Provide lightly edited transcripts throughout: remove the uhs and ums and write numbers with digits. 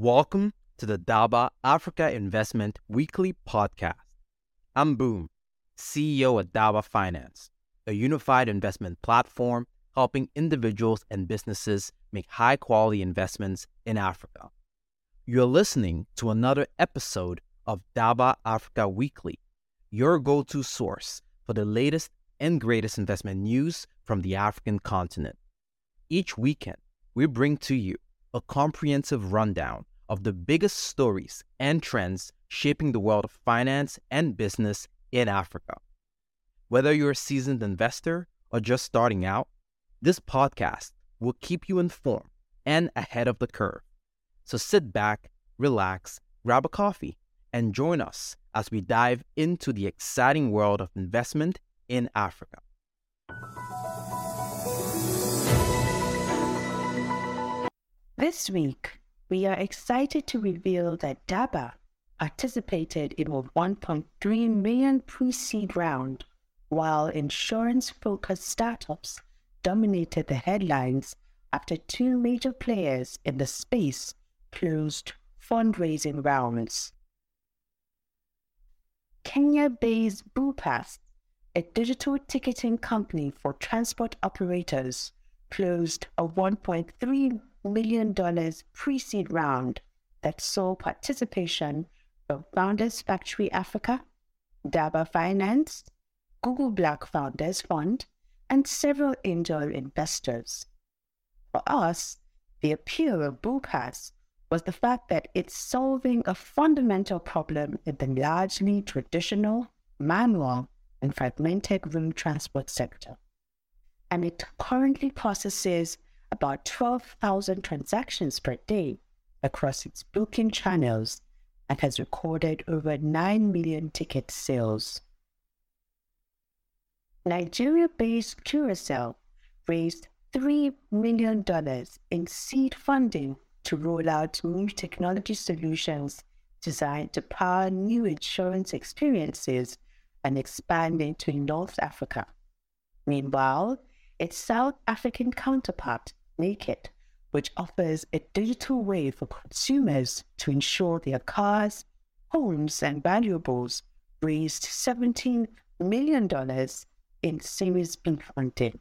Welcome to the Daba Africa Investment Weekly Podcast. I'm Boom, CEO at Daba Finance, a unified investment platform helping individuals and businesses make high-quality investments in Africa. You're listening to another episode of Daba Africa Weekly, your go-to source for the latest and greatest investment news from the African continent. Each weekend, we bring to you a comprehensive rundown of the biggest stories and trends shaping the world of finance and business in Africa. Whether you're a seasoned investor or just starting out, this podcast will keep you informed and ahead of the curve. So sit back, relax, grab a coffee, and join us as we dive into the exciting world of investment in Africa. This week, we are excited to reveal that Daba participated in a $1.3 million pre-seed round, while insurance-focused startups dominated the headlines after two major players in the space closed fundraising rounds. Kenya-based BuuPass, a digital ticketing company for transport operators, closed a $1.3 million pre-seed round that saw participation from Founders Factory Africa, Daba Finance, Google Black Founders Fund, and several angel investors. For us, the appeal of BuuPass was the fact that it's solving a fundamental problem in the largely traditional, manual, and fragmented road transport sector. And it currently processes about 12,000 transactions per day across its booking channels and has recorded over 9 million ticket sales. Nigeria-based Curacel raised $3 million in seed funding to roll out new technology solutions designed to power new insurance experiences and expand into North Africa. Meanwhile, its South African counterpart, Naked, which offers a digital way for consumers to insure their cars, homes, and valuables, raised $17 million in Series B funding.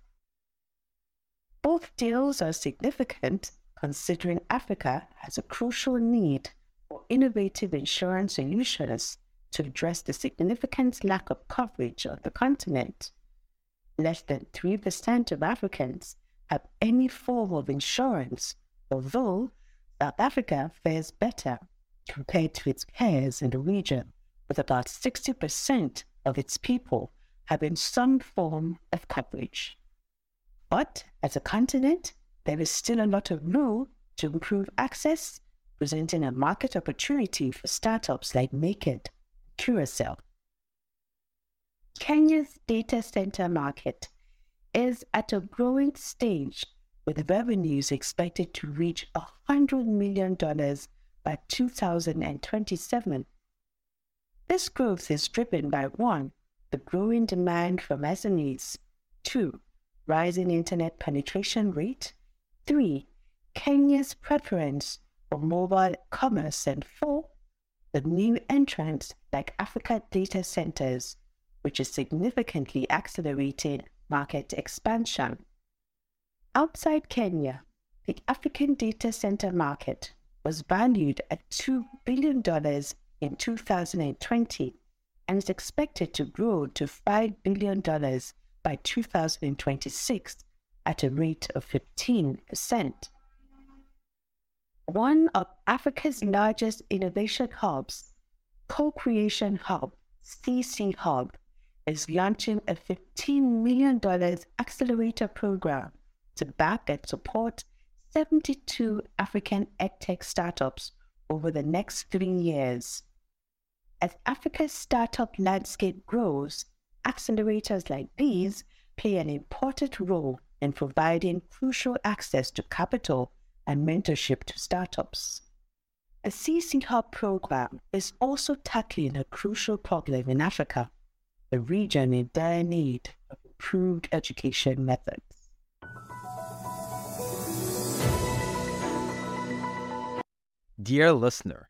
Both deals are significant considering Africa has a crucial need for innovative insurance solutions to address the significant lack of coverage on the continent. Less than 3% of Africans have any form of insurance, although South Africa fares better compared to its peers in the region, with about 60% of its people having some form of coverage. But as a continent, there is still a lot of room to improve access, presenting a market opportunity for startups like Naked, Curacel. Kenya's data center market is at a growing stage, with revenues expected to reach $100 million by 2027. This growth is driven by 1. The growing demand from SMEs, 2. rising internet penetration rate, 3. Kenya's preference for mobile commerce, and 4. the new entrants like Africa data centers, which is significantly accelerating market expansion. Outside Kenya, the African data center market was valued at $2 billion in 2020 and is expected to grow to $5 billion by 2026 at a rate of 15%. One of Africa's largest innovation hubs, Co-Creation Hub, CC Hub, is launching a $15 million accelerator program to back and support 72 African edtech startups over the next 3 years. As Africa's startup landscape grows, accelerators like these play an important role in providing crucial access to capital and mentorship to startups. The CC Hub program is also tackling a crucial problem in Africa, a region in dire need of improved education methods. Dear listener,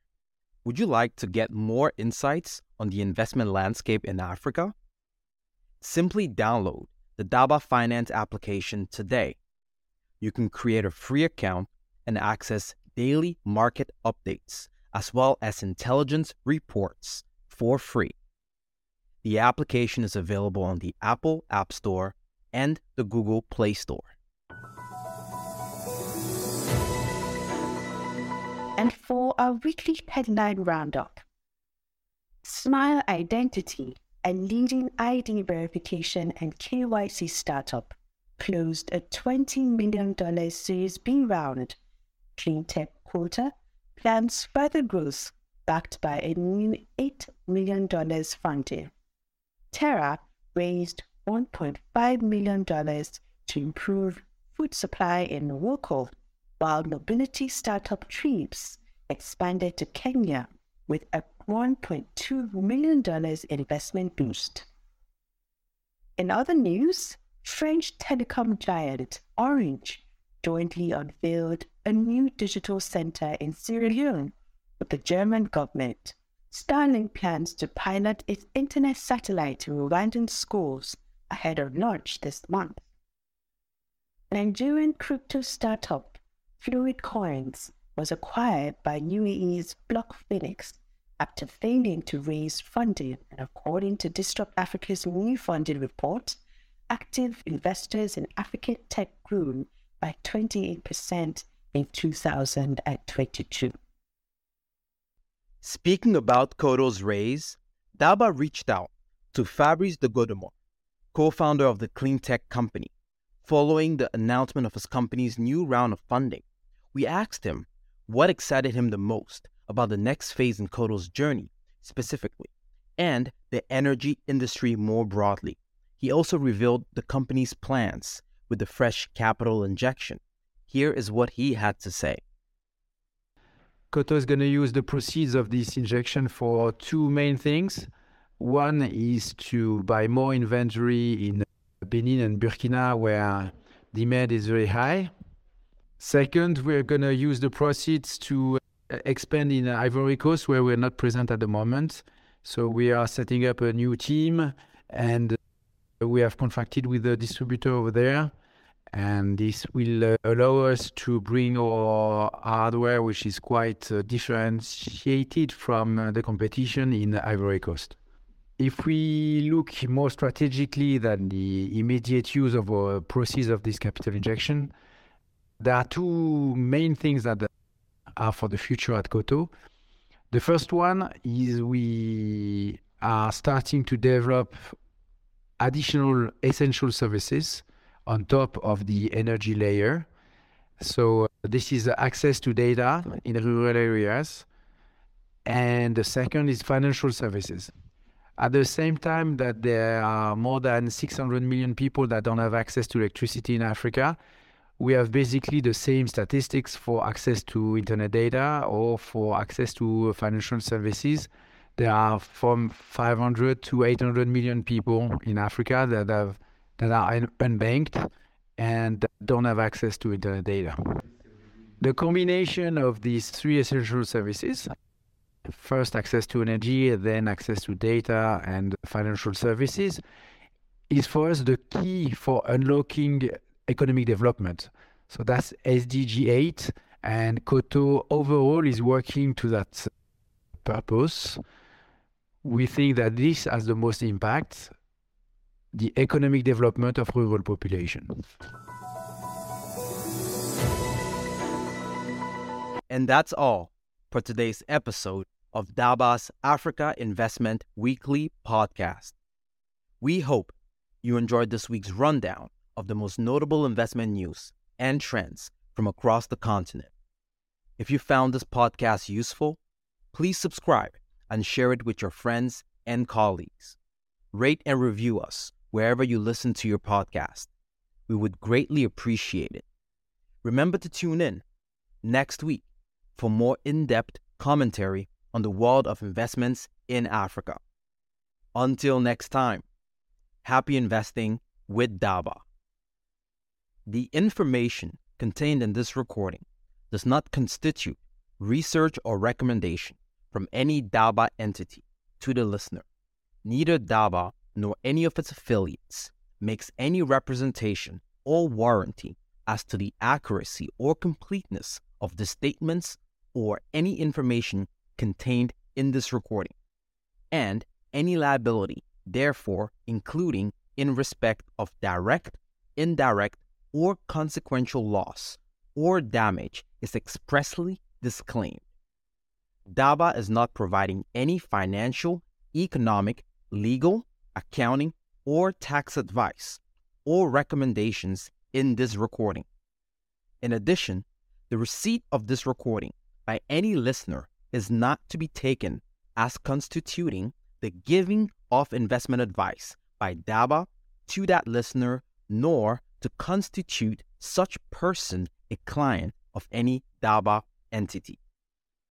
would you like to get more insights on the investment landscape in Africa? Simply download the Daba Finance application today. You can create a free account and access daily market updates as well as intelligence reports for free. The application is available on the Apple App Store and the Google Play Store. And for our weekly headline roundup, Smile Identity, a leading ID verification and KYC startup, closed a $20 million Series B round. Cleantech Qotto plans further growth backed by a new $8 million funding. Terraa raised $1.5 million to improve food supply in Morocco, while mobility startup Treepz expanded to Kenya with a $1.2 million investment boost. In other news, French telecom giant Orange jointly unveiled a new digital center in Sierra Leone with the German government. Starlink plans to pilot its internet satellite to Rwandan schools ahead of launch this month. Nigerian crypto startup Fluidcoins was acquired by UAE's Block Phoenix after failing to raise funding, and according to Disrupt Africa's new funding report, active investors in African tech grew by 28% in 2022. Speaking about Qotto's raise, Daba reached out to Fabrice de Godemont, co-founder of the cleantech company. Following the announcement of his company's new round of funding, we asked him what excited him the most about the next phase in Qotto's journey specifically, and the energy industry more broadly. He also revealed the company's plans with the fresh capital injection. Here is what he had to say. Qotto is going to use the proceeds of this injection for two main things. One is to buy more inventory in Benin and Burkina, where demand is very high. Second, we're going to use the proceeds to expand in Ivory Coast, where we're not present at the moment. So we are setting up a new team, and we have contracted with the distributor over there, and this will allow us to bring our hardware, which is quite differentiated from the competition in Ivory Coast. If we look more strategically than the immediate use of our proceeds of this capital injection, there are two main things that are for the future at Qotto. The first one is we are starting to develop additional essential services on top of the energy layer. So this is access to data in rural areas. And the second is financial services. At the same time that there are more than 600 million people that don't have access to electricity in Africa, we have basically the same statistics for access to internet data or for access to financial services. There are from 500 to 800 million people in Africa that are unbanked and don't have access to internet data. The combination of these three essential services, first access to energy, then access to data and financial services, is for us the key for unlocking economic development. So that's SDG 8, and Qotto overall is working to that purpose. We think that this has the most impact, the economic development of rural population. And that's all for today's episode of Daba's Africa Investment Weekly Podcast. We hope you enjoyed this week's rundown of the most notable investment news and trends from across the continent. If you found this podcast useful, please subscribe and share it with your friends and colleagues. Rate and review us wherever you listen to your podcast. We would greatly appreciate it. Remember to tune in next week for more in-depth commentary on the world of investments in Africa. Until next time, happy investing with Daba. The information contained in this recording does not constitute research, or recommendation from any Daba entity to the listener. Neither Daba nor any of its affiliates makes any representation or warranty as to the accuracy or completeness of the statements or any information contained in this recording, and any liability, therefore, including in respect of direct, indirect, or consequential loss or damage is expressly disclaimed. Daba is not providing any financial, economic, legal, accounting, or tax advice or recommendations in this recording. In addition, the receipt of this recording by any listener is not to be taken as constituting the giving of investment advice by Daba to that listener, nor to constitute such person a client of any Daba entity.